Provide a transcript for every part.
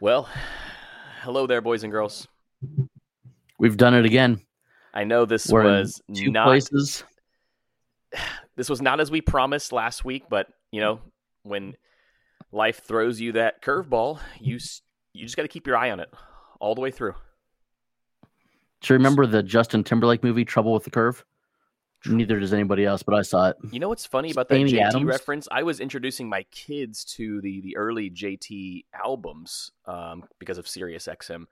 Well, hello there, boys and girls. We've done it again. I know this was not as we promised last week, but you know, when life throws you that curveball, you just got to keep your eye on it all the way through. So remember the Justin Timberlake movie, Trouble with the Curve? Neither does anybody else, but I saw it. You know what's funny about that Amy JT Adams reference? I was introducing my kids to the early JT albums because of Sirius XM.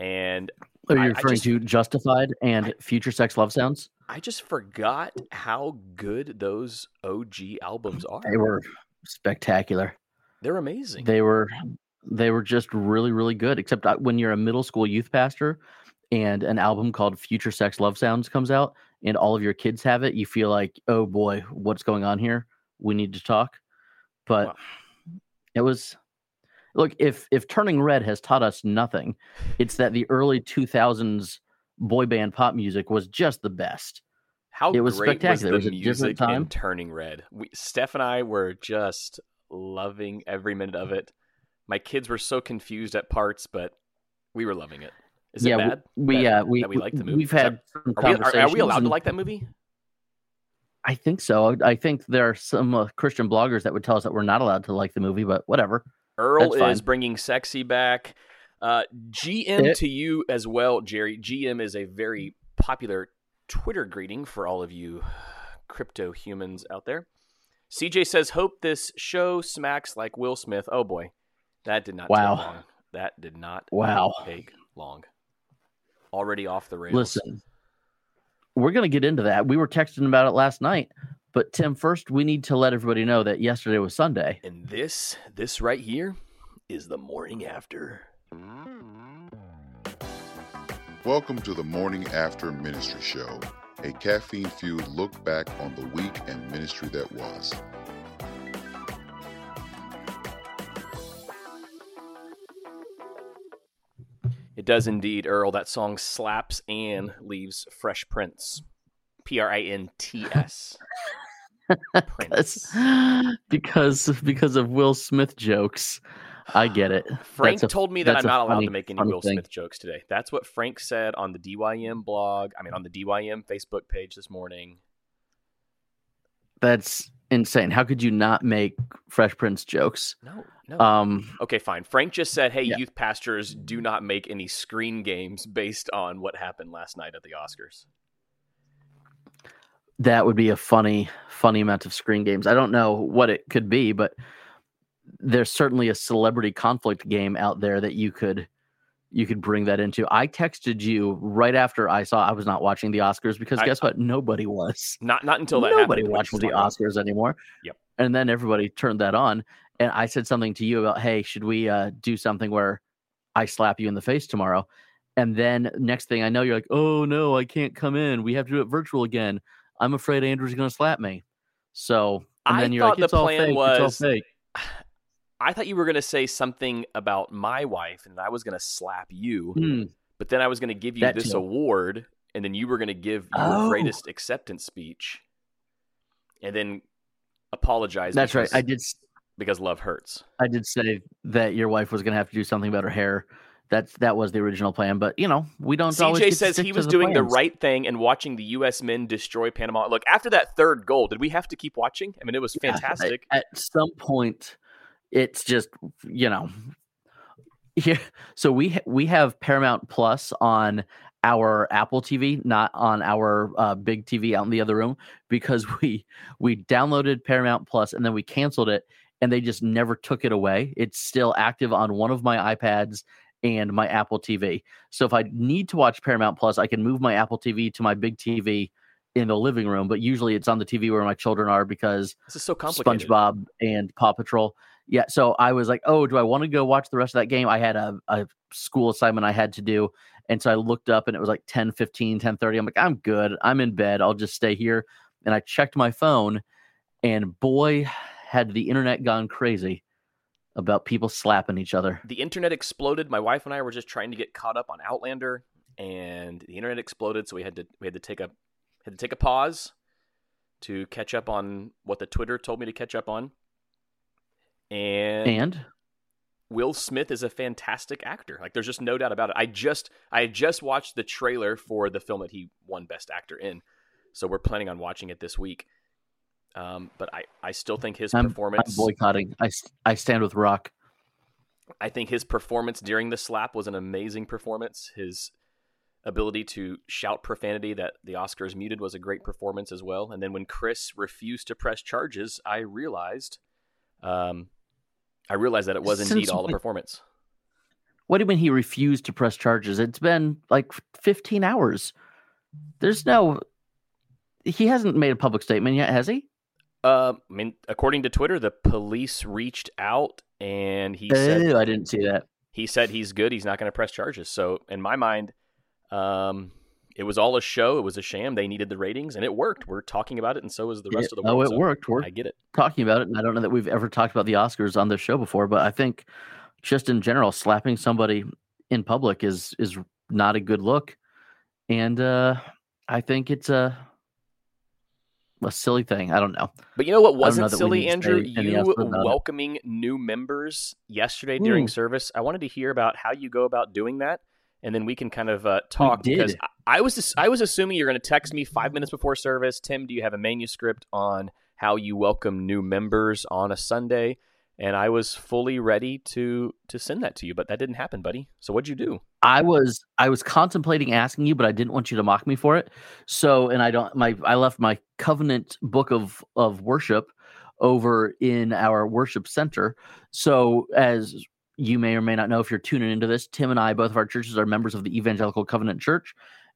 And are you referring to Justified and Future Sex Love Sounds? I just forgot how good those OG albums are. They were spectacular. They're amazing. They were just really, really good, except when you're a middle school youth pastor and an album called Future Sex Love Sounds comes out, and all of your kids have it, you feel like, oh boy, what's going on here? We need to talk. But wow. Look, if Turning Red has taught us nothing, it's that the early 2000s boy band pop music was just the best. How it was great spectacular. Was the music in Turning Red? Steph and I were just loving every minute of it. My kids were so confused at parts, but we were loving it. Is it bad? We like the movie. We've had conversations. Are we allowed to like that movie? I think so. I think there are some Christian bloggers that would tell us that we're not allowed to like the movie, but whatever. Earl is bringing sexy back. GM to you as well, Jerry. GM is a very popular Twitter greeting for all of you crypto humans out there. CJ says, hope this show smacks like Will Smith. Oh boy, that did not take long. That did not take long. Already off the rails. Listen, we're going to get into that. We were texting about it last night. But, Tim, first we need to let everybody know that yesterday was Sunday. And this right here is the morning after. Welcome to the Morning After Ministry Show, a caffeine-fueled look back on the week and ministry that was. It does indeed, Earl. That song slaps and leaves Fresh Prince. Prints. because of Will Smith jokes. I get it. Frank told me that I'm not allowed to make any Will Smith jokes today. That's what Frank said on the DYM blog. I mean, on the DYM Facebook page this morning. That's insane. How could you not make Fresh Prince jokes? No. Okay, fine. Frank just said, hey, youth pastors, do not make any screen games based on what happened last night at the Oscars. That would be a funny amount of screen games. I don't know what it could be, but there's certainly a celebrity conflict game out there that you could bring that into. I texted you right after I was not watching the Oscars because guess what? Nobody was. Not until that happened. Nobody watched the Oscars anymore. Yep. And then everybody turned that on. And I said something to you about, hey, should we do something where I slap you in the face tomorrow? And then next thing I know, you're like, oh, no, I can't come in. We have to do it virtual again. I'm afraid Andrew's going to slap me. So and then you're like, it's all fake. I thought you were going to say something about my wife and I was going to slap you. But then I was going to give you this award and then you were going to give your greatest acceptance speech and then apologize. That's right. I did. Because love hurts. I did say that your wife was going to have to do something about her hair. That was the original plan, but you know we don't. CJ says he was doing the right thing and watching the U.S. men destroy Panama. Look, after that third goal, did we have to keep watching? I mean, it was fantastic. At some point, it's just . So we have Paramount Plus on our Apple TV, not on our big TV out in the other room, because we downloaded Paramount Plus and then we canceled it, and they just never took it away. It's still active on one of my iPads and my Apple TV. So if I need to watch Paramount Plus, I can move my Apple TV to my big TV in the living room, but usually it's on the TV where my children are because this is so complicated. SpongeBob and Paw Patrol. Yeah, so I was like, oh, do I want to go watch the rest of that game? I had a school assignment I had to do, and so I looked up, and it was like 10:15, 10:30. I'm like, I'm good. I'm in bed. I'll just stay here. And I checked my phone, and boy, had the internet gone crazy about people slapping each other. The internet exploded. My wife and I were just trying to get caught up on Outlander, and the internet exploded, so we had to take a pause to catch up on what the Twitter told me to catch up on. And Will Smith is a fantastic actor. Like, there's just no doubt about it. I just watched the trailer for the film that he won Best Actor in, so we're planning on watching it this week. But I still think his performance... I'm boycotting. I stand with Rock. I think his performance during the slap was an amazing performance. His ability to shout profanity that the Oscars muted was a great performance as well. And then when Chris refused to press charges, I realized that it was indeed all a performance. What do you mean he refused to press charges? It's been like 15 hours. He hasn't made a public statement yet, has he? I mean, according to Twitter, the police reached out and he said... I didn't see that. He said he's good. He's not going to press charges. So in my mind, it was all a show. It was a sham. They needed the ratings and it worked. We're talking about it and so is the rest of the world. Oh, it worked. I get it. Talking about it. And I don't know that we've ever talked about the Oscars on this show before, but I think just in general, slapping somebody in public is not a good look. And I think it's a silly thing. I don't know. But you know what wasn't silly, Andrew? You welcoming new members yesterday during service. I wanted to hear about how you go about doing that. And then we can kind of talk, because I was assuming you're going to text me 5 minutes before service. Tim, do you have a manuscript on how you welcome new members on a Sunday? And I was fully ready to send that to you, but that didn't happen, buddy. So what'd you do? I was contemplating asking you, but I didn't want you to mock me for it. So, and I left my Covenant Book of Worship over in our worship center. So as you may or may not know, if you're tuning into this, Tim and I, both of our churches, are members of the Evangelical Covenant Church,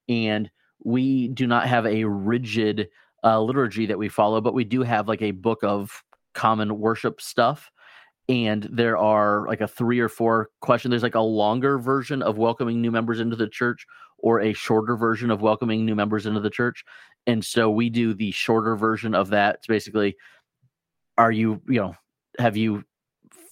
and we do not have a rigid liturgy that we follow, but we do have like a book of common worship stuff, and there are like a 3 or 4 question. There's like a longer version of welcoming new members into the church or a shorter version of welcoming new members into the church, and so we do the shorter version of that. It's basically, have you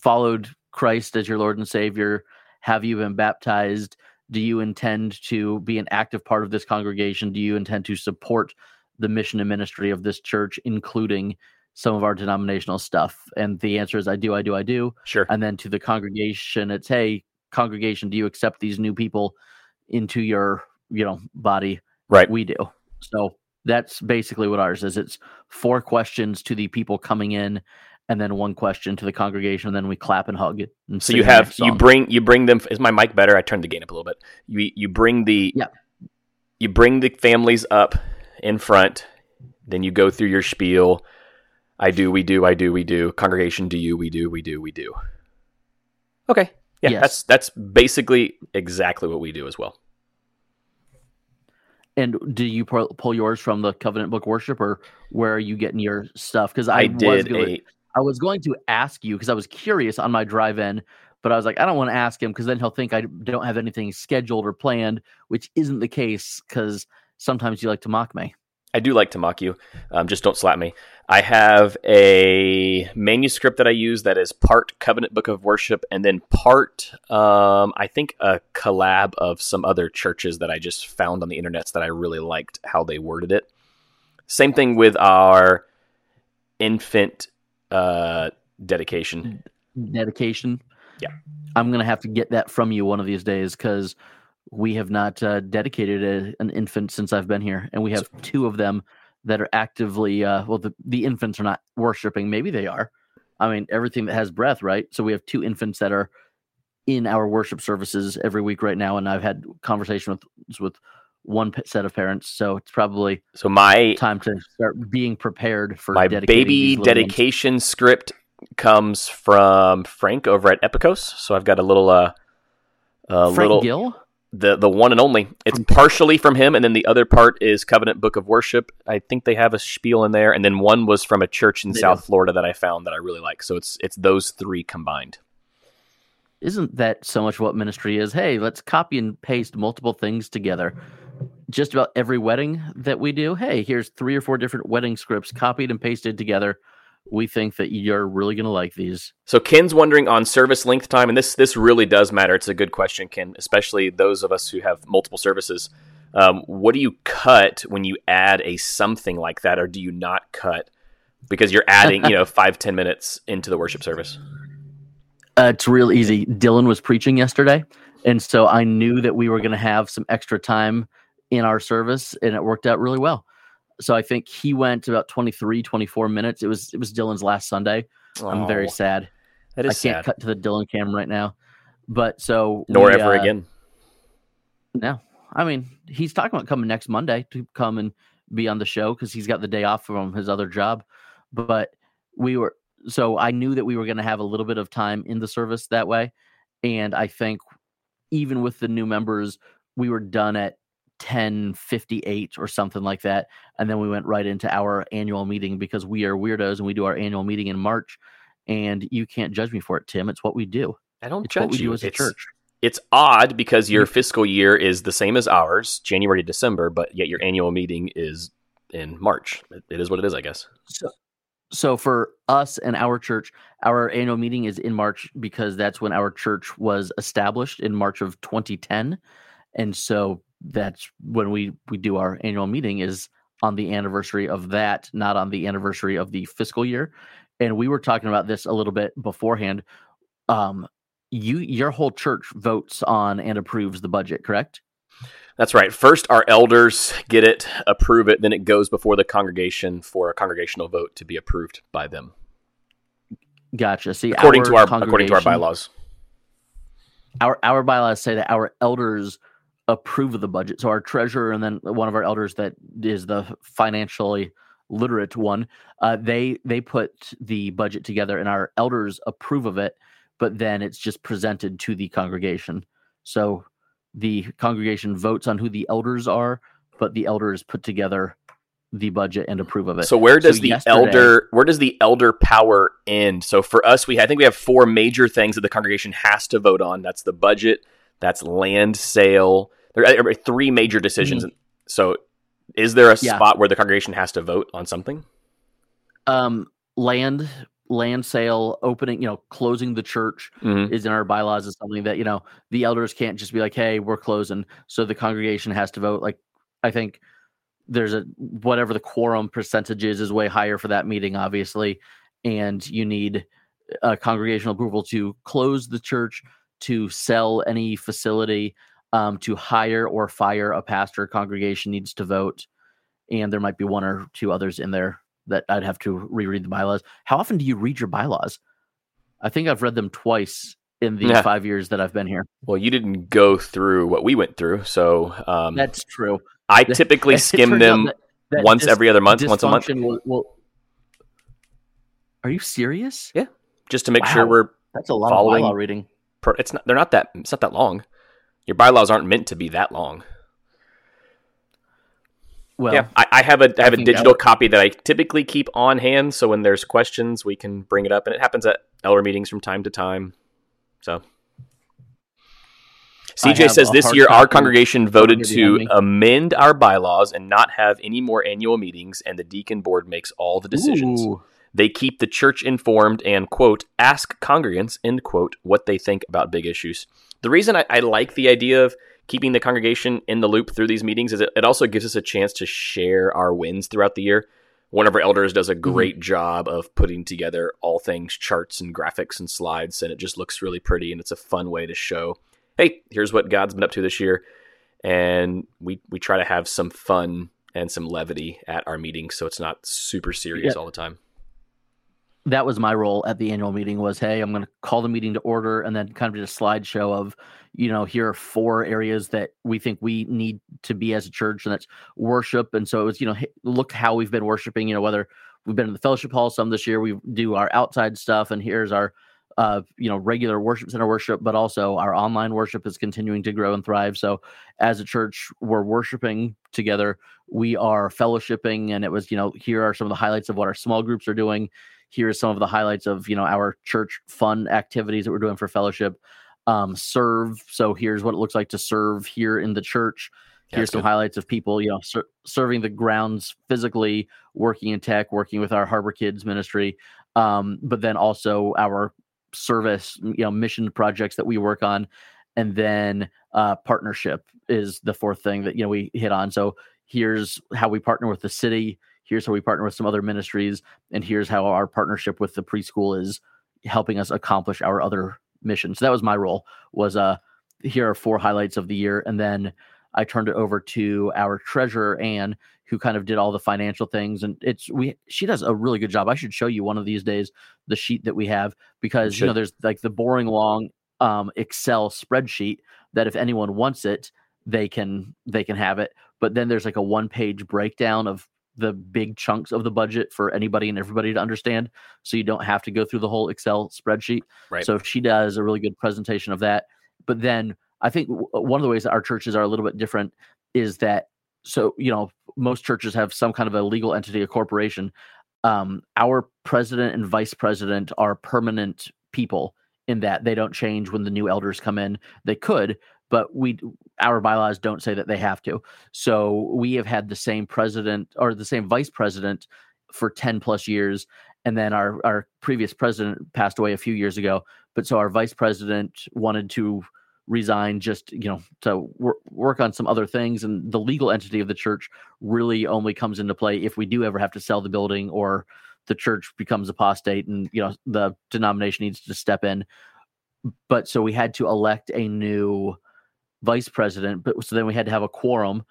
followed Christ as your Lord and Savior? Have you been baptized? Do you intend to be an active part of this congregation? Do you intend to support the mission and ministry of this church, including some of our denominational stuff? And the answer is, I do. Sure. And then to the congregation, it's, hey, congregation, do you accept these new people into your, body? Right. We do. So that's basically what ours is. It's 4 questions to the people coming in, and then 1 question to the congregation, and then we clap and hug it. And so you bring them. Is my mic better? I turned the gain up a little bit. You bring the families up in front, then you go through your spiel. I do, we do, I do, we do. Congregation, do you, we do, we do, we do. Okay, yeah, yes. That's basically exactly what we do as well. And do you pull yours from the Covenant Book Worship, or where are you getting your stuff? Because I was going to ask you, because I was curious on my drive in, but I was like, I don't want to ask him because then he'll think I don't have anything scheduled or planned, which isn't the case, because sometimes you like to mock me. I do like to mock you. Just don't slap me. I have a manuscript that I use that is part Covenant Book of Worship and then part, I think, a collab of some other churches that I just found on the internets that I really liked how they worded it. Same thing with our infant... dedication. Yeah, I'm gonna have to get that from you one of these days, because we have not dedicated an infant since I've been here, and we have 2 of them that are actively the infants are not worshiping. Maybe they are. I mean, everything that has breath, right? So we have 2 infants that are in our worship services every week right now, and I've had conversation with 1 set of parents, so it's probably my time to start being prepared for my baby dedication ones. Script comes from Frank over at Epicos, so I've got a little Frank Gill, the one and only. It's partially from him, and then the other part is Covenant Book of Worship. I think they have a spiel in there, and then 1 was from a church in South Florida that I found that I really like. So it's those 3 combined. Isn't that so much what ministry is? Hey, let's copy and paste multiple things together. Just about every wedding that we do, hey, here's 3 or 4 different wedding scripts copied and pasted together. We think that you're really going to like these. So Ken's wondering on service length time, and this really does matter. It's a good question, Ken, especially those of us who have multiple services. What do you cut when you add a something like that, or do you not cut? Because you're adding 5, 10 minutes into the worship service. It's real easy. Dylan was preaching yesterday, and so I knew that we were going to have some extra time in our service, and it worked out really well. So I think he went about 23, 24 minutes. It was Dylan's last Sunday. Oh, I'm very sad. That is sad. I can't cut to the Dylan cam right now. But so Nor ever again. No. I mean, he's talking about coming next Monday to come and be on the show because he's got the day off from his other job. But so I knew that we were going to have a little bit of time in the service that way. And I think even with the new members, we were done at 10:58 or something like that, and then we went right into our annual meeting because we are weirdos and we do our annual meeting in March, and you can't judge me for it, Tim. It's what we do. I don't judge you. As a church. It's odd because your fiscal year is the same as ours, January to December, but yet your annual meeting is in March. It is what it is, I guess. So for us and our church, our annual meeting is in March because that's when our church was established in March of 2010, and so that's when we do our annual meeting is on the anniversary of that, not on the anniversary of the fiscal year. And we were talking about this a little bit beforehand. Your whole church votes on and approves the budget, correct? That's right. First, our elders get it, approve it. Then it goes before the congregation for a congregational vote to be approved by them. Gotcha. See, according to our bylaws, our bylaws say that our elders approve of the budget. So our treasurer and then one of our elders that is the financially literate one, they put the budget together and our elders approve of it, but then it's just presented to the congregation. So the congregation votes on who the elders are, but the elders put together the budget and approve of it. So where does the elder power end? So for us, I think we have four major things that the congregation has to vote on. That's the budget, that's land sale. There are three major decisions. Mm-hmm. So is there a spot where the congregation has to vote on something? Land sale, opening, closing the church is in our bylaws is something that, the elders can't just be like, hey, we're closing. So the congregation has to vote. Like, I think there's whatever the quorum percentage is way higher for that meeting, obviously. And you need a congregational approval to close the church, to sell any facility, to hire or fire a pastor. Congregation needs to vote. And there might be one or two others in there that I'd have to reread the bylaws. How often do you read your bylaws? I think I've read them twice in the 5 years that I've been here. Well, you didn't go through what we went through. So that's true. I typically skim them once every other month, once a month. Are you serious? Yeah. Just to make sure that's a lot of bylaw reading. It's not that long. Your bylaws aren't meant to be that long. Well, yeah, I have a digital copy that I typically keep on hand, so when there's questions, we can bring it up, and it happens at elder meetings from time to time. So, CJ says this year our congregation voted to amend our bylaws and not have any more annual meetings, and the deacon board makes all the decisions. Ooh. They keep the church informed and, quote, ask congregants, end quote, what they think about big issues. The reason I like the idea of keeping the congregation in the loop through these meetings is it also gives us a chance to share our wins throughout the year. One of our elders does a great job of putting together all things, charts and graphics and slides, and it just looks really pretty, and it's a fun way to show, hey, here's what God's been up to this year. And we try to have some fun and some levity at our meetings, so it's not super serious all the time. That was my role at the annual meeting was, hey, I'm going to call the meeting to order and then kind of did a slideshow of, here are four areas that we think we need to be as a church, and that's worship. And so it was, look how we've been worshiping, whether we've been in the fellowship hall some this year, we do our outside stuff, and here's our, regular worship center worship, but also our online worship is continuing to grow and thrive. So as a church, we're worshiping together. We are fellowshipping, and it was, here are some of the highlights of what our small groups are doing. Here's some of the highlights of, our church fun activities that we're doing for fellowship. Serve. So here's what it looks like to serve here in the church. Here's some highlights of people, serving the grounds physically, working in tech, working with our Harbor Kids ministry. But then also our service, mission projects that we work on. And then partnership is the fourth thing that, we hit on. So here's how we partner with the city. Here's how we partner with some other ministries, and here's how our partnership with the preschool is helping us accomplish our other mission. So that was my role, was here are four highlights of the year. And then I turned it over to our treasurer, Anne, who kind of did all the financial things. And she does a really good job. I should show you one of these days the sheet that we have, because you know there's like the boring long Excel spreadsheet that if anyone wants it, they can have it. But then there's like a one-page breakdown of the big chunks of the budget for anybody and everybody to understand, so you don't have to go through the whole Excel spreadsheet. Right. So she does a really good presentation of that. But then I think one of the ways that our churches are a little bit different is that, so, you know, most churches have some kind of a legal entity, a corporation. Our president and vice president are permanent people in that they don't change when the new elders come in. They could, but our bylaws don't say that they have to. So we have had the same president or the same vice president for 10 plus years. And then our previous president passed away a few years ago. But so our vice president wanted to resign, just, you know, to work on some other things. And the legal entity of the church really only comes into play if we do ever have to sell the building or the church becomes apostate and, you know, the denomination needs to step in. But so we had to elect a new vice president. But so then we had to have a quorum,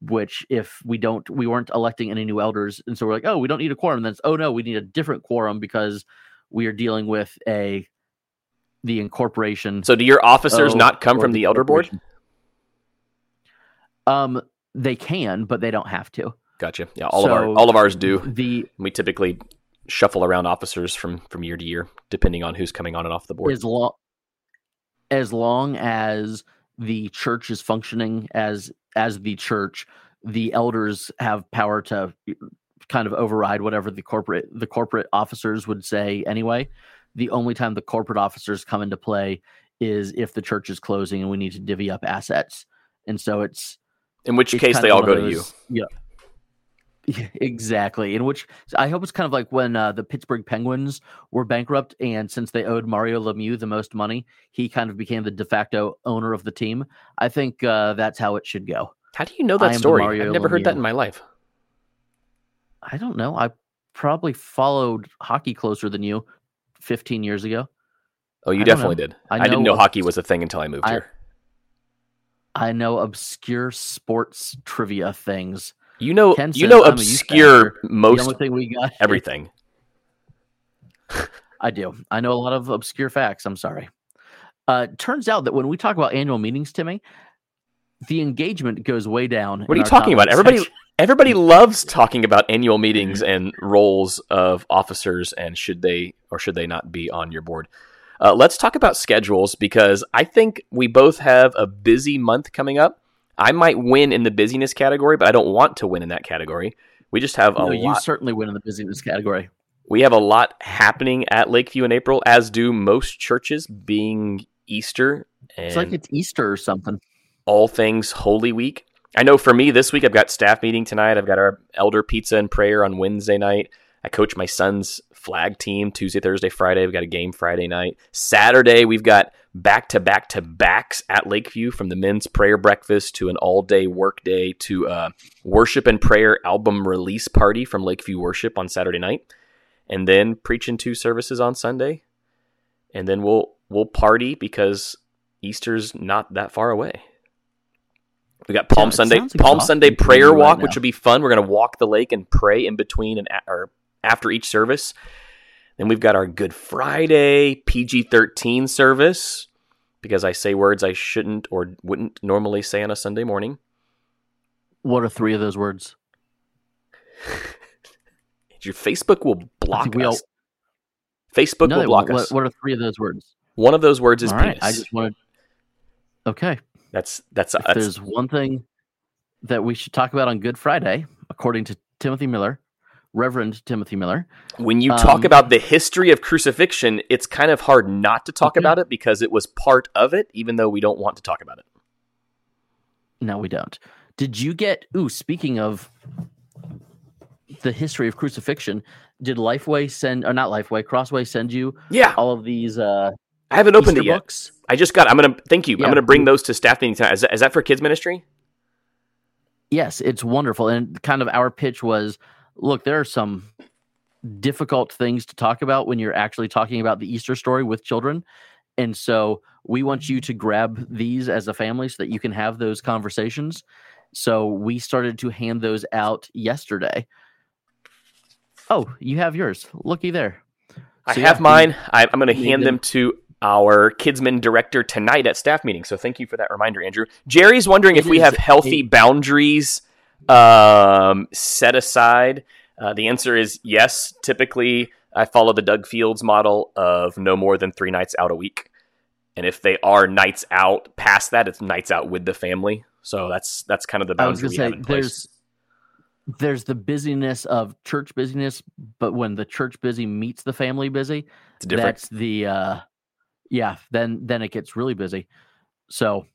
which if we weren't electing any new elders. And so we're like, oh, we don't need a quorum. And then it's, oh no, we need a different quorum because we are dealing with the incorporation. So do your officers not come from the elder board? They can, but they don't have to. Gotcha. Yeah, all of ours do. We typically shuffle around officers from year to year, depending on who's coming on and off the board. As long as the church is functioning as the church, the elders have power to kind of override whatever the corporate officers would say anyway. The only time the corporate officers come into play is if the church is closing and we need to divvy up assets. And so it's... in which case they all go to you. Yeah, exactly. I hope it's kind of like when the Pittsburgh Penguins were bankrupt, and since they owed Mario Lemieux the most money, he kind of became the de facto owner of the team. I think that's how it should go. How do you know that story? I've never heard that in my life. I don't know. I probably followed hockey closer than you 15 years ago. Oh, you definitely did. I didn't know hockey was a thing until I moved here. I know obscure sports trivia things. You know obscure most. The only thing we got everything. I do. I know a lot of obscure facts. I'm sorry. Turns out that when we talk about annual meetings, Timmy, the engagement goes way down. What are you talking about? Everybody loves talking about annual meetings and roles of officers and should they or should they not be on your board. Let's talk about schedules, because I think we both have a busy month coming up. I might win in the busyness category, but I don't want to win in that category. We just have a lot. You certainly win in the busyness category. We have a lot happening at Lakeview in April, as do most churches, being Easter. And it's like it's Easter or something. All things Holy Week. I know for me this week, I've got staff meeting tonight. I've got our elder pizza and prayer on Wednesday night. I coach my son's flag team Tuesday, Thursday, Friday. We've got a game Friday night. Saturday, we've got back-to-back-to-backs at Lakeview, from the men's prayer breakfast to an all-day work day to a worship and prayer album release party from Lakeview Worship on Saturday night. And then preaching two services on Sunday. And then we'll party, because Easter's not that far away. We got Palm Sunday prayer walk, which will be fun. We're going to walk the lake and pray in between and after each service. Then we've got our Good Friday PG-13 service, because I say words I shouldn't or wouldn't normally say on a Sunday morning. What are three of those words? Your Facebook will block us. Facebook will block us. What are three of those words? One of those words is all penis. Right, I just wanted... Okay. That's there's one thing that we should talk about on Good Friday, according to Timothy Miller. Reverend Timothy Miller. When you talk about the history of crucifixion, it's kind of hard not to talk about it, because it was part of it, even though we don't want to talk about it. No, we don't. Did you get... Ooh, speaking of the history of crucifixion, did Lifeway send... Or not Lifeway, Crossway send you all of these... I haven't opened Easter it books? Yet. I just got... Thank you. Yeah. I'm going to bring those to staff meeting time. Is that for kids ministry? Yes, it's wonderful. And kind of our pitch was... Look, there are some difficult things to talk about when you're actually talking about the Easter story with children, And so we want you to grab these as a family so that you can have those conversations. So we started to hand those out yesterday. Oh, you have yours. Looky there. So I have mine. I'm going to hand them to our Kidsman director tonight at staff meeting. So thank you for that reminder, Andrew. Jerry's wondering if we have healthy boundaries set aside. The answer is yes. Typically, I follow the Doug Fields model of no more than 3 nights out a week. And if they are nights out past that, it's nights out with the family. So that's kind of the boundary we have in place. There's the busyness of church busyness, but when the church busy meets the family busy, it's different. That's the then it gets really busy. So,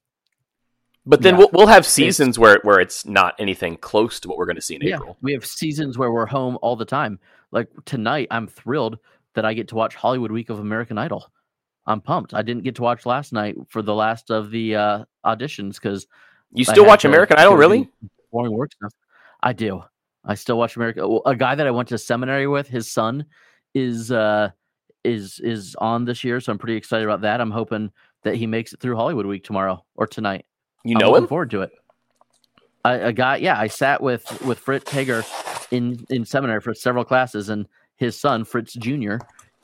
but then we'll have seasons where it's not anything close to what we're going to see in April. We have seasons where we're home all the time. Like tonight, I'm thrilled that I get to watch Hollywood Week of American Idol. I'm pumped. I didn't get to watch last night for the last of the auditions because you still watch American Idol, really? Boring work stuff. I do. I still watch America. Well, a guy that I went to seminary with, his son is on this year, so I'm pretty excited about that. I'm hoping that he makes it through Hollywood Week tomorrow or tonight. I'm looking forward to it. I sat with Fritz Hager in seminary for several classes, and his son Fritz Jr.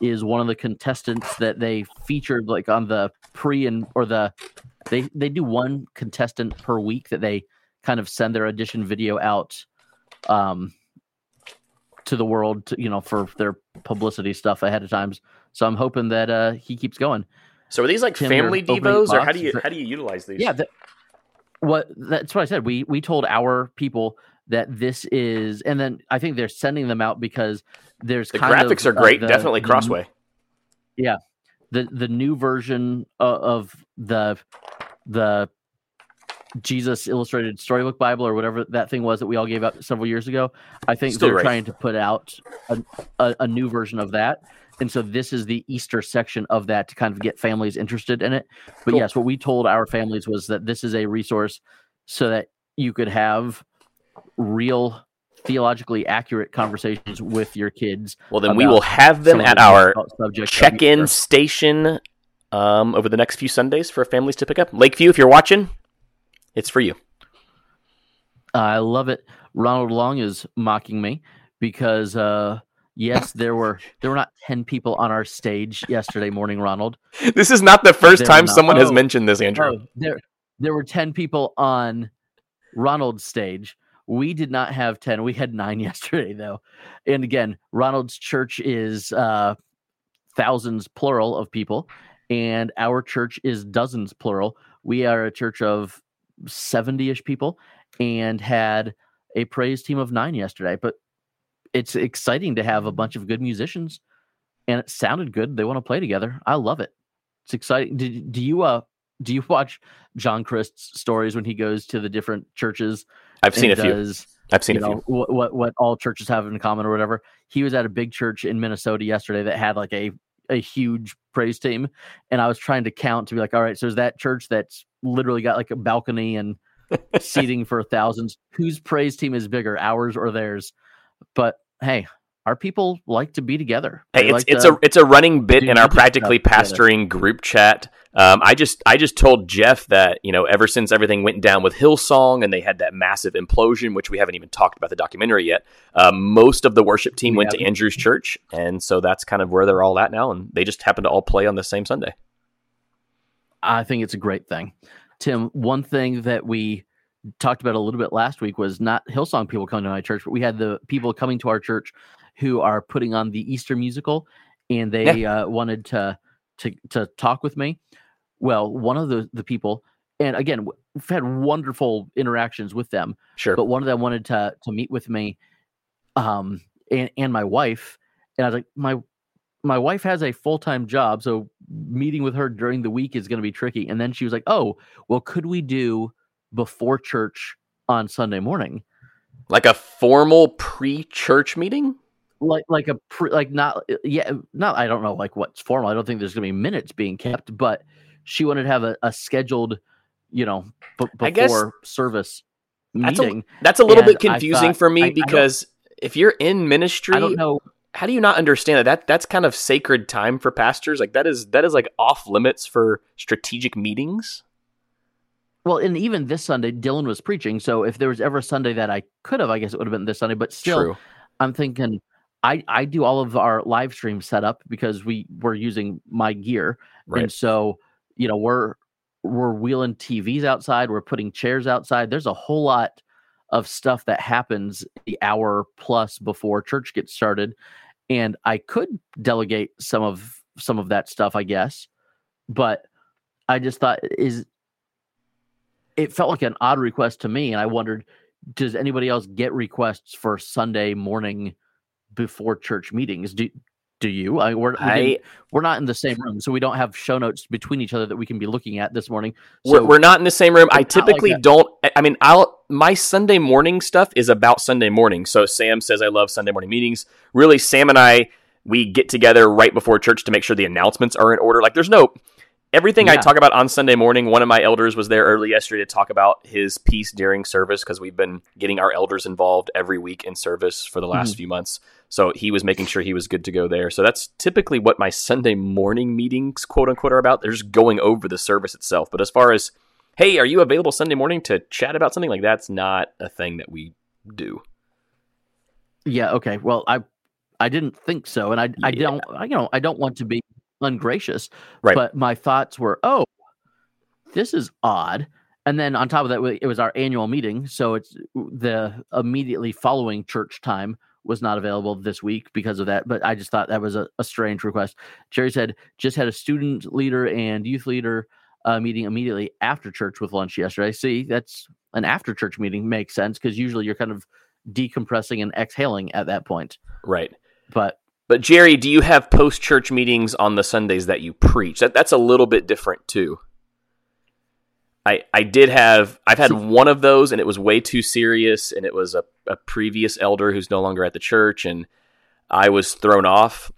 is one of the contestants that they featured like on the they do one contestant per week that they kind of send their audition video out to the world, for their publicity stuff ahead of times. So I'm hoping that he keeps going. So are these like Tim family devos, or how do you utilize these? Yeah, that's what I said. We told our people that this is, and then I think they're sending them out because there's the graphics are great. Definitely Crossway. The new version of the Jesus Illustrated Storybook Bible or whatever that thing was that we all gave out several years ago. I think they're trying to put out a new version of that. And so this is the Easter section of that to kind of get families interested in it. But cool. Yes, what we told our families was that this is a resource so that you could have real theologically accurate conversations with your kids. Well, then we will have them at our check-in station over the next few Sundays for families to pick up. Lakeview, if you're watching, it's for you. I love it. Ronald Long is mocking me because, yes, there were not 10 people on our stage yesterday morning, Ronald. This is not the first time someone has mentioned this, Andrew. Oh, there were 10 people on Ronald's stage. We did not have 10. We had 9 yesterday, though. And again, Ronald's church is thousands, plural, of people. And our church is dozens, plural. We are a church of 70-ish people and had a praise team of 9 yesterday. But it's exciting to have a bunch of good musicians, and it sounded good. They want to play together. I love it. It's exciting. Do you watch John Christ's stories when he goes to the different churches? I've seen a few. I've seen a few. What all churches have in common or whatever. He was at a big church in Minnesota yesterday that had like a huge praise team, and I was trying to count to be like, all right, so is that church that's literally got like a balcony and seating for thousands, whose praise team is bigger, ours or theirs? But hey, our people like to be together. Hey, it's a running bit in our Practically Pastoring group chat. I just told Jeff that, ever since everything went down with Hillsong and they had that massive implosion, which we haven't even talked about the documentary yet, most of the worship team went to Andrew's church, and so that's kind of where they're all at now, and they just happen to all play on the same Sunday. I think it's a great thing. Tim, one thing that we talked about a little bit last week was not Hillsong people coming to my church, but we had the people coming to our church who are putting on the Easter musical, and they wanted to talk with me. Well, one of the people, and again, we've had wonderful interactions with them. Sure. But one of them wanted to meet with me and my wife. And I was like, my wife has a full-time job, so meeting with her during the week is going to be tricky. And then she was like, oh, well, could we do before church on Sunday morning? Like a formal pre-church meeting? I don't know like what's formal. I don't think there's going to be minutes being kept, but she wanted to have a scheduled, before service meeting. That's a little bit confusing for me because if you're in ministry, I don't know how do you not understand that that's kind of sacred time for pastors? Like that is like off limits for strategic meetings. Well, and even this Sunday, Dylan was preaching. So if there was ever a Sunday that I could have, I guess it would have been this Sunday, but still true. I'm thinking I do all of our live stream setup because we're using my gear. Right. And so, you know, we're wheeling TVs outside. We're putting chairs outside. There's a whole lot of stuff that happens the hour plus before church gets started. And I could delegate some of that stuff, I guess. But I just thought it felt like an odd request to me. And I wondered, does anybody else get requests for Sunday morning before church meetings? Do you? I mean, we're not in the same room, so we don't have show notes between each other that we can be looking at this morning. So we're not in the same room. I typically like don't. I mean, my Sunday morning stuff is about Sunday morning. So Sam says I love Sunday morning meetings. Really, Sam and we get together right before church to make sure the announcements are in order. Like there's no everything yeah. I talk about on Sunday morning. One of my elders was there early yesterday to talk about his piece during service because we've been getting our elders involved every week in service for the last few months. So he was making sure he was good to go there. So that's typically what my Sunday morning meetings, quote unquote, are about. They're just going over the service itself. But as far as, hey, are you available Sunday morning to chat about something? Like that's not a thing that we do. Yeah. Okay. Well, I didn't think so. And I don't want to be ungracious, right? But my thoughts were, oh, this is odd. And then on top of that, it was our annual meeting. So it's the immediately following church time was not available this week because of that. But I just thought that was a strange request. Jerry said, just had a student leader and youth leader meeting immediately after church with lunch yesterday. See, that's an after church meeting. Makes sense because usually you're kind of decompressing and exhaling at that point. Right. But Jerry, do you have post-church meetings on the Sundays that you preach? That's a little bit different too. I've had one of those, and it was way too serious, and it was a previous elder who's no longer at the church, and I was thrown off.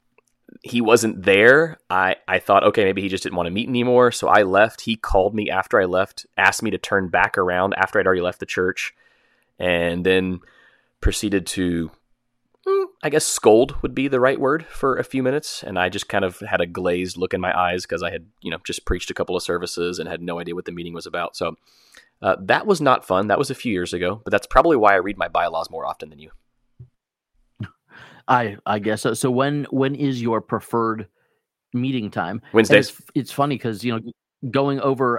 He wasn't there. I thought, okay, maybe he just didn't want to meet anymore, so I left. He called me after I left, asked me to turn back around after I'd already left the church, and then proceeded to, I guess scold would be the right word, for a few minutes. And I just kind of had a glazed look in my eyes because I had, just preached a couple of services and had no idea what the meeting was about. So that was not fun. That was a few years ago, but that's probably why I read my bylaws more often than you. I guess so. So when is your preferred meeting time? Wednesdays. It's funny because, going over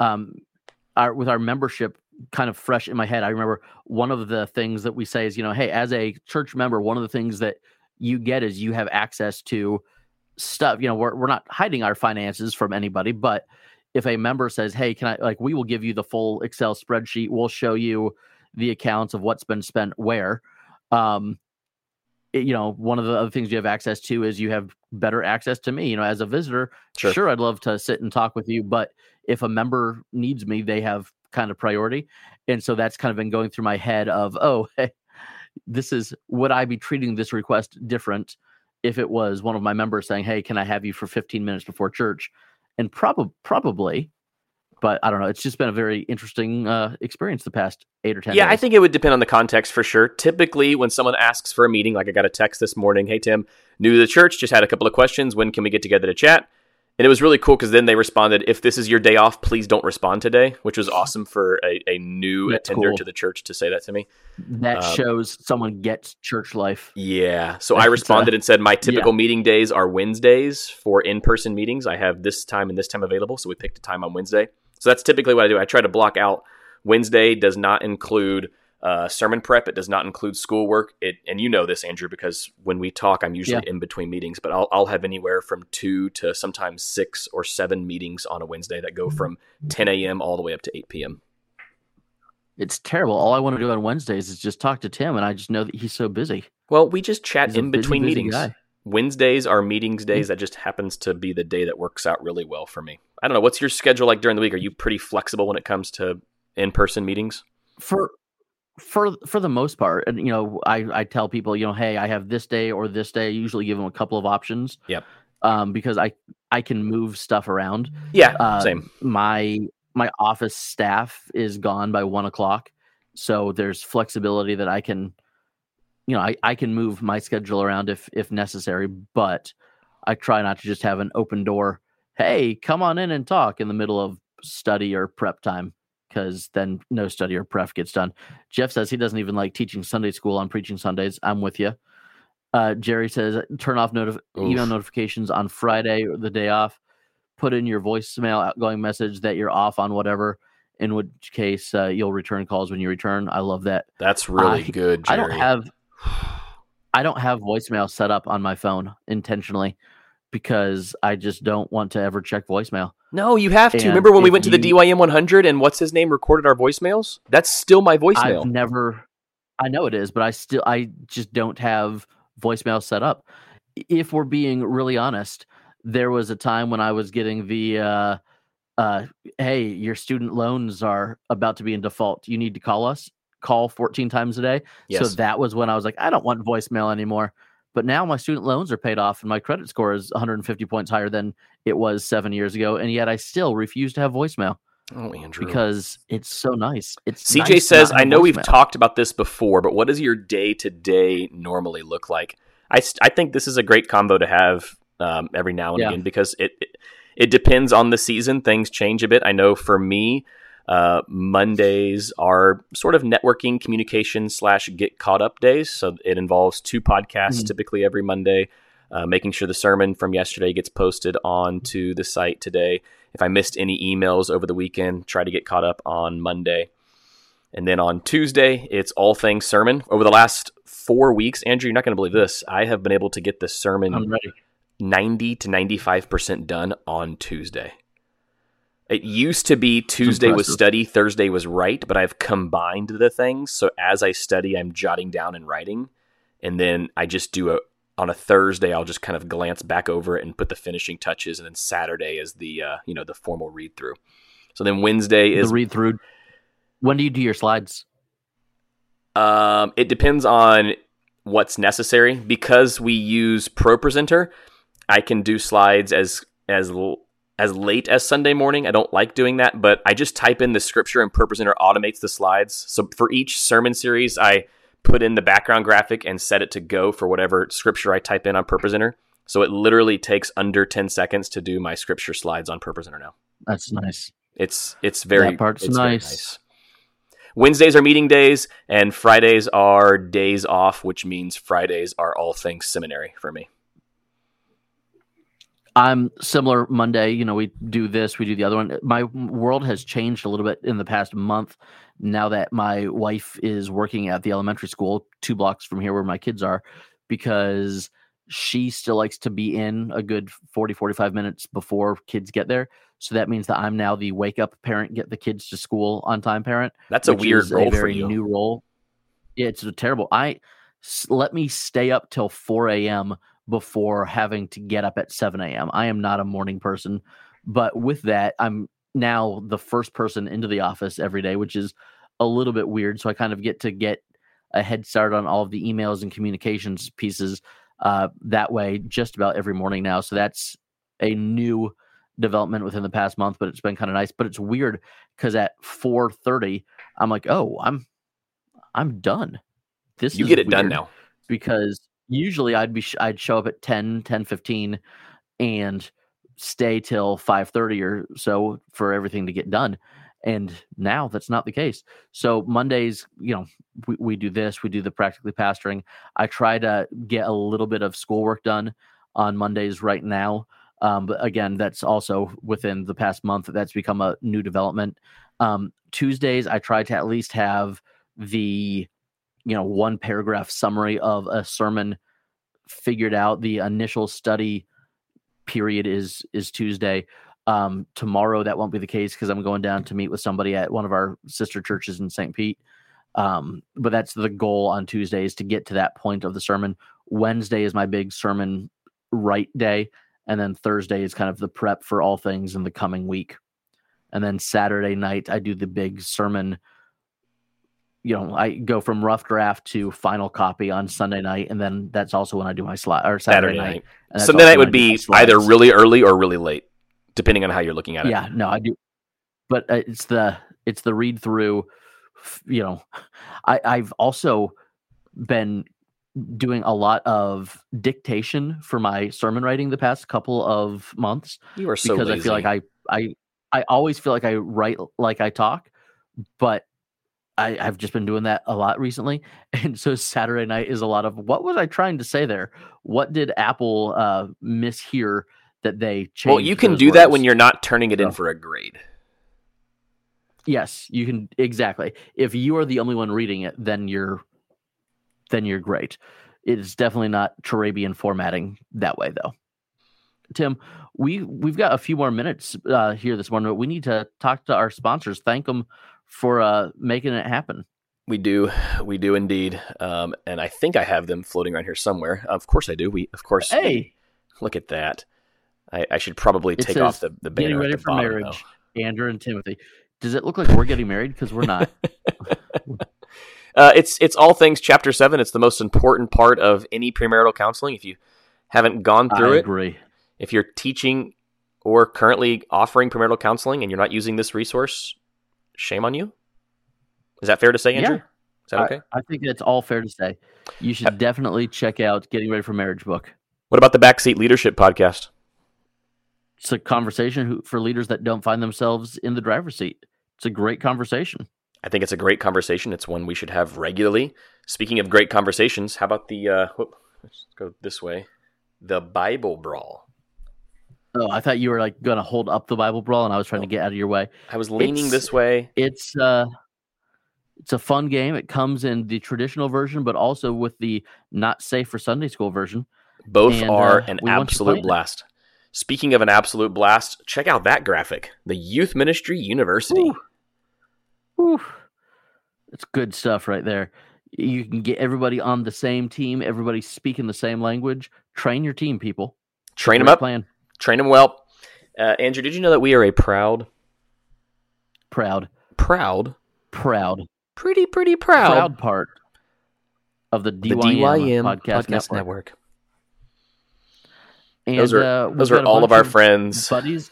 with our membership kind of fresh in my head, I remember one of the things that we say is, hey, as a church member, one of the things that you get is you have access to stuff. We're not hiding our finances from anybody, but if a member says, hey, we will give you the full Excel spreadsheet. We'll show you the accounts of what's been spent where. One of the other things you have access to is you have better access to me, as a visitor. Sure, I'd love to sit and talk with you, but if a member needs me, they have kind of priority. And so that's kind of been going through my head of, would I be treating this request different if it was one of my members saying, hey, can I have you for 15 minutes before church? And probably, but I don't know. It's just been a very interesting experience the past 8 or 10 days. I think it would depend on the context for sure. Typically when someone asks for a meeting, like I got a text this morning, hey, Tim, new to the church, just had a couple of questions. When can we get together to chat? And it was really cool because then they responded, if this is your day off, please don't respond today, which was awesome for a new attender to the church to say that to me. That shows someone gets church life. Yeah. So I responded and said, my typical meeting days are Wednesdays for in-person meetings. I have this time and this time available. So we picked a time on Wednesday. So that's typically what I do. I try to block out. Wednesday does not include sermon prep. It does not include schoolwork. And you know this, Andrew, because when we talk, I'm usually in between meetings, but I'll have anywhere from 2 to sometimes 6 or 7 meetings on a Wednesday that go from 10 a.m. all the way up to 8 p.m. It's terrible. All I want to do on Wednesdays is just talk to Tim, and I just know that he's so busy. Well, we just chat in between meetings. Guy. Wednesdays are meetings days. That just happens to be the day that works out really well for me. I don't know. What's your schedule like during the week? Are you pretty flexible when it comes to in-person meetings? For the most part, and I tell people, hey, I have this day or this day. I usually give them a couple of options. Yep. Because I can move stuff around. Yeah. Same. My office staff is gone by 1 o'clock, so there's flexibility that I can you know, I can move my schedule around if necessary, but I try not to just have an open door. Hey, come on in and talk in the middle of study or prep time, because then no study or prep gets done. Jeff says he doesn't even like teaching Sunday school on Preaching Sundays. I'm with you. Jerry says turn off email notifications on Friday or the day off. Put in your voicemail outgoing message that you're off on whatever, in which case you'll return calls when you return. I love that. That's really good, Jerry. I don't have voicemail set up on my phone intentionally because I just don't want to ever check voicemail. No, you have to. And remember when we went to the DYM 100 and what's his name recorded our voicemails? That's still my voicemail. I know it is, but I just don't have voicemail set up. If we're being really honest, there was a time when I was getting the, hey, your student loans are about to be in default. You need to call us. Call 14 times a day. Yes. So that was when I was like, I don't want voicemail anymore. But now my student loans are paid off and my credit score is 150 points higher than it was 7 years ago. And yet I still refuse to have voicemail. Oh, Andrew. Because it's so nice. It's CJ nice says, I know we've talked about this before, but what does your day-to-day normally look like? I think this is a great combo to have every now and again, because it depends on the season. Things change a bit. I know for me, Mondays are sort of networking, communication / get caught up days. So it involves 2 podcasts typically every Monday, making sure the sermon from yesterday gets posted onto the site today. If I missed any emails over the weekend, try to get caught up on Monday. And then on Tuesday, it's all things sermon. Over the last 4 weeks, Andrew, you're not going to believe this. I have been able to get the sermon 90 to 95% done on Tuesday. It used to be Tuesday was study, Thursday was write, but I've combined the things. So as I study, I'm jotting down and writing. And then I just do on a Thursday, I'll just kind of glance back over it and put the finishing touches. And then Saturday is the, the formal read through. So then Wednesday is the read through. When do you do your slides? It depends on what's necessary. Because we use ProPresenter, I can do slides as late as Sunday morning. I don't like doing that, but I just type in the scripture and ProPresenter automates the slides. So for each sermon series, I put in the background graphic and set it to go for whatever scripture I type in on ProPresenter. So it literally takes under 10 seconds to do my scripture slides on ProPresenter now. That's nice. It's very nice. Wednesdays are meeting days, and Fridays are days off, which means Fridays are all things seminary for me. I'm similar Monday. You know, we do this, we do the other one. My world has changed a little bit in the past month now that my wife is working at the elementary school 2 blocks from here where my kids are, because she still likes to be in a good 40, 45 minutes before kids get there. So that means that I'm now the wake up parent, get the kids to school on time parent. That's a weird role for you. New role. It's a terrible. Let me stay up till 4 a.m. before having to get up at 7 a.m. I am not a morning person, but with that, I'm now the first person into the office every day, which is a little bit weird. So I kind of get to get a head start on all of the emails and communications pieces that way just about every morning now. So that's a new development within the past month, but it's been kind of nice. But it's weird because at 4:30, I'm like, oh, I'm done. This is you get it done now, because usually I'd show up at 10:15 and stay till 5:30 or so for everything to get done. And now that's not the case. So Mondays, you know, we do this, we do the practically pastoring. I try to get a little bit of schoolwork done on Mondays right now. But again, that's also within the past month that's become a new development. Tuesdays, I try to at least have the, you know, 1-paragraph summary of a sermon figured out. The initial study period is Tuesday. Tomorrow, that won't be the case because I'm going down to meet with somebody at one of our sister churches in St. Pete. But that's the goal on Tuesdays, to get to that point of the sermon. Wednesday is my big sermon write day. And then Thursday is kind of the prep for all things in the coming week. And then Saturday night, I do the big sermon. You know, I go from rough draft to final copy on Sunday night. And then that's also when I do my slide, or Saturday night. And Sunday night would be either really early or really late, depending on how you're looking at it. Yeah, no, I do. But it's the read through, you know, I've also been doing a lot of dictation for my sermon writing the past couple of months. You are so because lazy. I feel like I always feel like I write like I talk, but I've just been doing that a lot recently. And so Saturday night is a lot of, what was I trying to say there? What did Apple mishear that they changed? Well, you can do words? That when you're not turning it in for a grade. Yes, you can. Exactly. If you are the only one reading it, then you're great. It's definitely not Turabian formatting that way, though. Tim, we've got a few more minutes here this morning, but we need to talk to our sponsors. Thank them for making it happen. We do indeed. And I think I have them floating around here somewhere. Of course I do. Hey, look at that. I should probably take off the banner. Getting ready for marriage, Andrew and Timothy. Does it look like we're getting married? Because we're not. It's all things chapter 7. It's the most important part of any premarital counseling. If you haven't gone through it, I agree. If you're teaching or currently offering premarital counseling and you're not using this resource, shame on you. Is that fair to say, Andrew? Yeah. Is that okay? I think that's all fair to say. You should definitely check out Getting Ready for Marriage book. What about the Backseat Leadership podcast? It's a conversation for leaders that don't find themselves in the driver's seat. It's a great conversation. I think it's a great conversation. It's one we should have regularly. Speaking of great conversations, how about the, let's go this way, the Bible Brawl. Oh, I thought you were like going to hold up the Bible Brawl, and I was trying to get out of your way. I was leaning this way. It's a fun game. It comes in the traditional version, but also with the not safe for Sunday school version. Both are an absolute blast. Speaking of an absolute blast, check out that graphic, the Youth Ministry University. Ooh. That's good stuff right there. You can get everybody on the same team, everybody speaking the same language. Train your team, people. Train them up. Plan. Train them well. Andrew, did you know that we are a proud, pretty proud part of the DYM Podcast Network. And those are all of our friends. Buddies.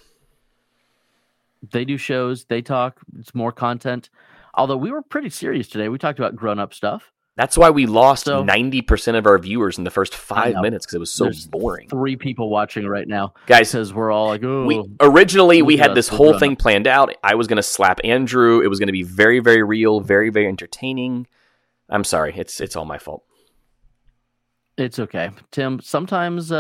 They do shows. They talk. It's more content. Although we were pretty serious today. We talked about grown-up stuff. That's why we lost 90% of our viewers in the first 5 minutes, because it was so boring. 3 people watching right now. Guys, because we're all like, ooh. Originally, we had this whole thing planned out. I was going to slap Andrew. It was going to be very, very real, very, very entertaining. I'm sorry. It's all my fault. It's okay. Tim, sometimes...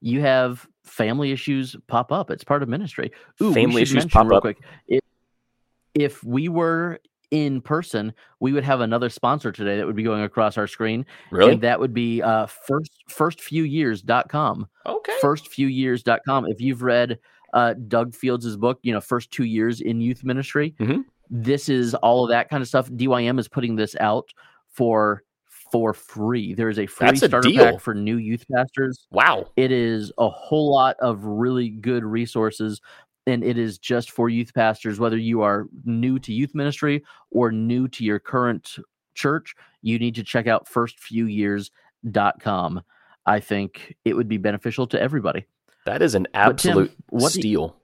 you have family issues pop up. It's part of ministry. Ooh, family issues pop up. Quick, if we were in person, we would have another sponsor today that would be going across our screen. Really? And that would be firstfewyears.com. Okay. Firstfewyears.com. If you've read Doug Fields' book, First 2 Years in Youth Ministry, This is all of that kind of stuff. DYM is putting this out for free. There is a free starter pack for new youth pastors. Wow. It is a whole lot of really good resources, and it is just for youth pastors. Whether you are new to youth ministry or new to your current church, you need to check out firstfewyears.com. I think it would be beneficial to everybody. That is an absolute steal.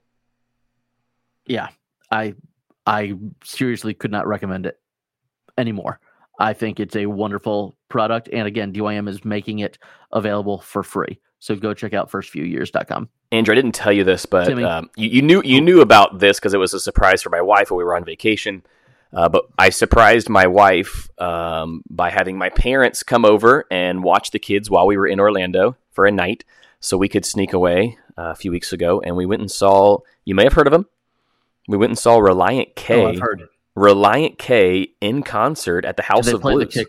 Yeah. I seriously could not recommend it anymore. I think it's a wonderful product. And again, DYM is making it available for free. So go check out firstfewyears.com. Andrew, I didn't tell you this, but you knew about this because it was a surprise for my wife when we were on vacation. But I surprised my wife by having my parents come over and watch the kids while we were in Orlando for a night so we could sneak away a few weeks ago. And we went and saw, you may have heard of them. We went and saw Relient K. Oh, I've heard it. Relient K in concert at the House of Blues. Did they play the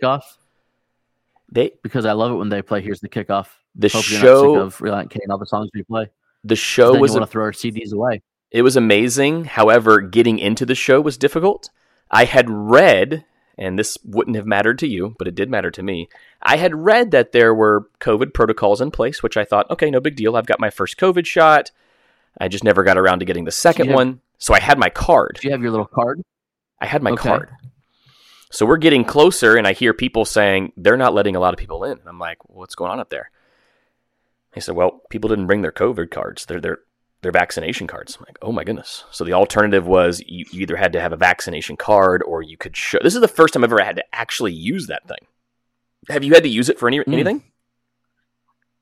kickoff? Because I love it when they play Here's the Kickoff. The show of Relient K and all the songs we play. The show was. You want to throw our CDs away. It was amazing. However, getting into the show was difficult. I had read, and this wouldn't have mattered to you, but it did matter to me. I had read that there were COVID protocols in place, which I thought, okay, no big deal. I've got my first COVID shot. I just never got around to getting the second one. So I had my card. Do you have your little card? I had my card. So we're getting closer, and I hear people saying, they're not letting a lot of people in. And I'm like, what's going on up there? They said, well, people didn't bring their COVID cards, their vaccination cards. I'm like, oh, my goodness. So the alternative was you either had to have a vaccination card or you could show. This is the first time I've ever had to actually use that thing. Have you had to use it for anything?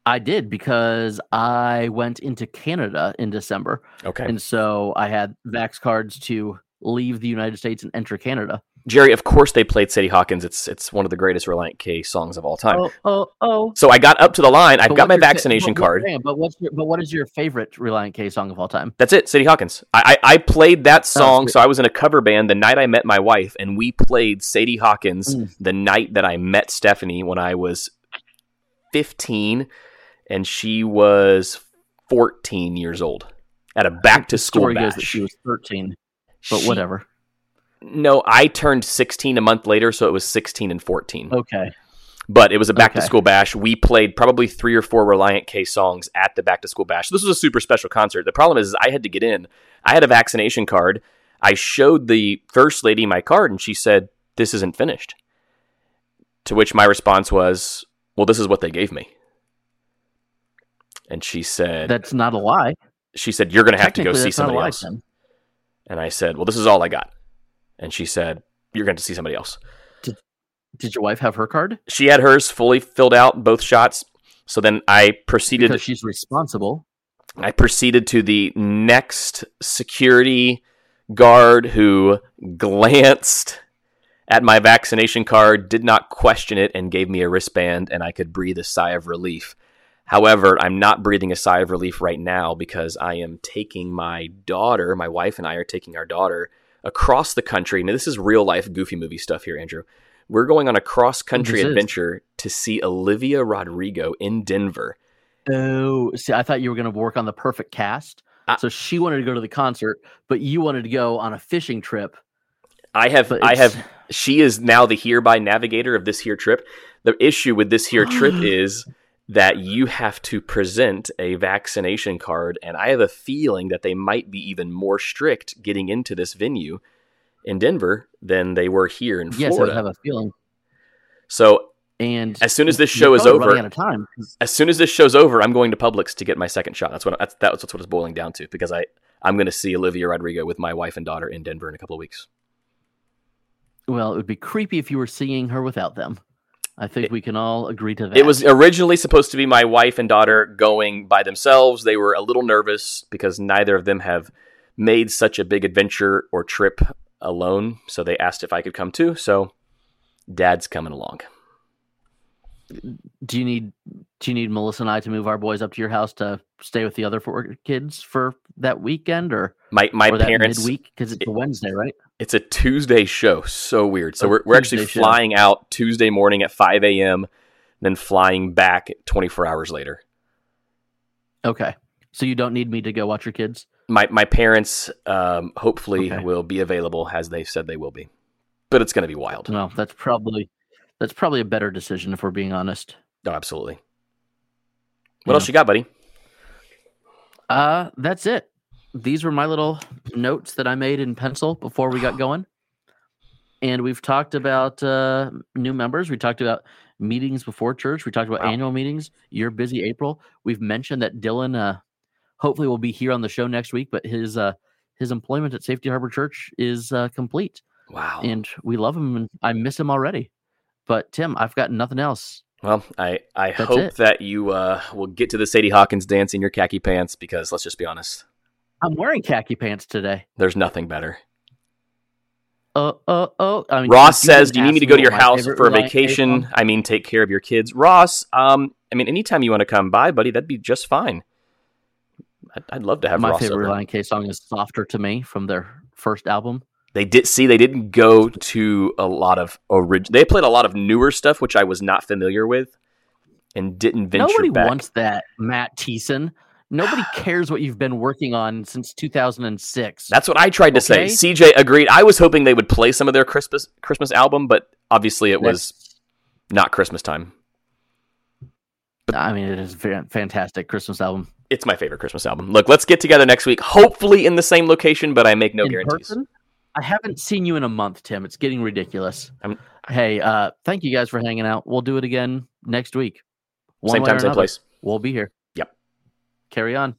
I did, because I went into Canada in December. Okay. And so I had Vax cards to leave the United States and enter Canada. Jerry, of course they played Sadie Hawkins. It's one of the greatest Relient K songs of all time. Oh. So I got up to the line. I've got my vaccination card. What is your favorite Relient K song of all time? That's it, Sadie Hawkins. I played that song. So I was in a cover band the night I met my wife, and we played Sadie Hawkins the night that I met Stephanie when I was 15, and she was 14 years old at a back-to-school bash. The story goes that she was 13, but whatever. No, I turned 16 a month later, so it was 16 and 14. Okay. But it was a back-to-school bash. We played probably 3 or 4 Relient K songs at the back-to-school bash. This was a super special concert. The problem is I had to get in. I had a vaccination card. I showed the first lady my card, and she said, "This isn't finished." To which my response was, "Well, this is what they gave me." And she said... That's not a lie. She said, "You're going to have to go see somebody else." Then. And I said, "Well, this is all I got." And she said, "You're going to see somebody else." Did your wife have her card? She had hers fully filled out, both shots. So then I proceeded... Because she's responsible. I proceeded to the next security guard who glanced at my vaccination card, did not question it, and gave me a wristband, and I could breathe a sigh of relief. However, I'm not breathing a sigh of relief right now because I am taking my daughter, my wife and I are taking our daughter across the country. Now, this is real-life Goofy movie stuff here, Andrew. We're going on a cross-country adventure to see Olivia Rodrigo in Denver. Oh, see, I thought you were going to work on the perfect cast. So she wanted to go to the concert, but you wanted to go on a fishing trip. She is now the hereby navigator of this here trip. The issue with this here trip is that you have to present a vaccination card, and I have a feeling that they might be even more strict getting into this venue in Denver than they were here in Florida. Yes, I have a feeling. So, and as soon as this show is over, I'm going to Publix to get my second shot. That's what it's boiling down to, because I'm going to see Olivia Rodrigo with my wife and daughter in Denver in a couple of weeks. Well, it would be creepy if you were seeing her without them. I think we can all agree to that. It was originally supposed to be my wife and daughter going by themselves. They were a little nervous because neither of them have made such a big adventure or trip alone. So they asked if I could come too. So Dad's coming along. Do you need Melissa and I to move our boys up to your house to stay with the other 4 kids for that weekend, or my parents midweek? Because it's a Wednesday, right? It's a Tuesday show. So weird. So we're actually flying out Tuesday morning at 5 a.m. then flying back 24 hours later. Okay. So you don't need me to go watch your kids? My parents hopefully will be available as they said they will be, but it's going to be wild. No, that's probably a better decision if we're being honest. Oh, absolutely. What else you got, buddy? That's it. These were my little notes that I made in pencil before we got going. And we've talked about new members. We talked about meetings before church. We talked about annual meetings. You're busy, April. We've mentioned that Dylan hopefully will be here on the show next week, but his employment at Safety Harbor Church is complete. Wow. And we love him, and I miss him already. But, Tim, I've got nothing else. Well, I hope that you will get to the Sadie Hawkins dance in your khaki pants, because let's just be honest. I'm wearing khaki pants today. There's nothing better. I mean, Ross says, "Do you need me to go to your house for a vacation? I mean, take care of your kids." Ross, I mean, anytime you want to come by, buddy, that'd be just fine. I'd love to have Ross over. My favorite Relient K song is "Softer to Me" from their first album. They didn't go to a lot of They played a lot of newer stuff, which I was not familiar with, and didn't venture back. Nobody wants that, Matt Thiessen. Nobody cares what you've been working on since 2006. That's what I tried to say. CJ agreed. I was hoping they would play some of their Christmas album, but obviously it was not Christmas time. But I mean, it is a fantastic Christmas album. It's my favorite Christmas album. Look, let's get together next week, hopefully in the same location, but I make no guarantees. Person? I haven't seen you in a month, Tim. It's getting ridiculous. Hey, thank you guys for hanging out. We'll do it again next week. Same time, same place. We'll be here. Yep. Carry on.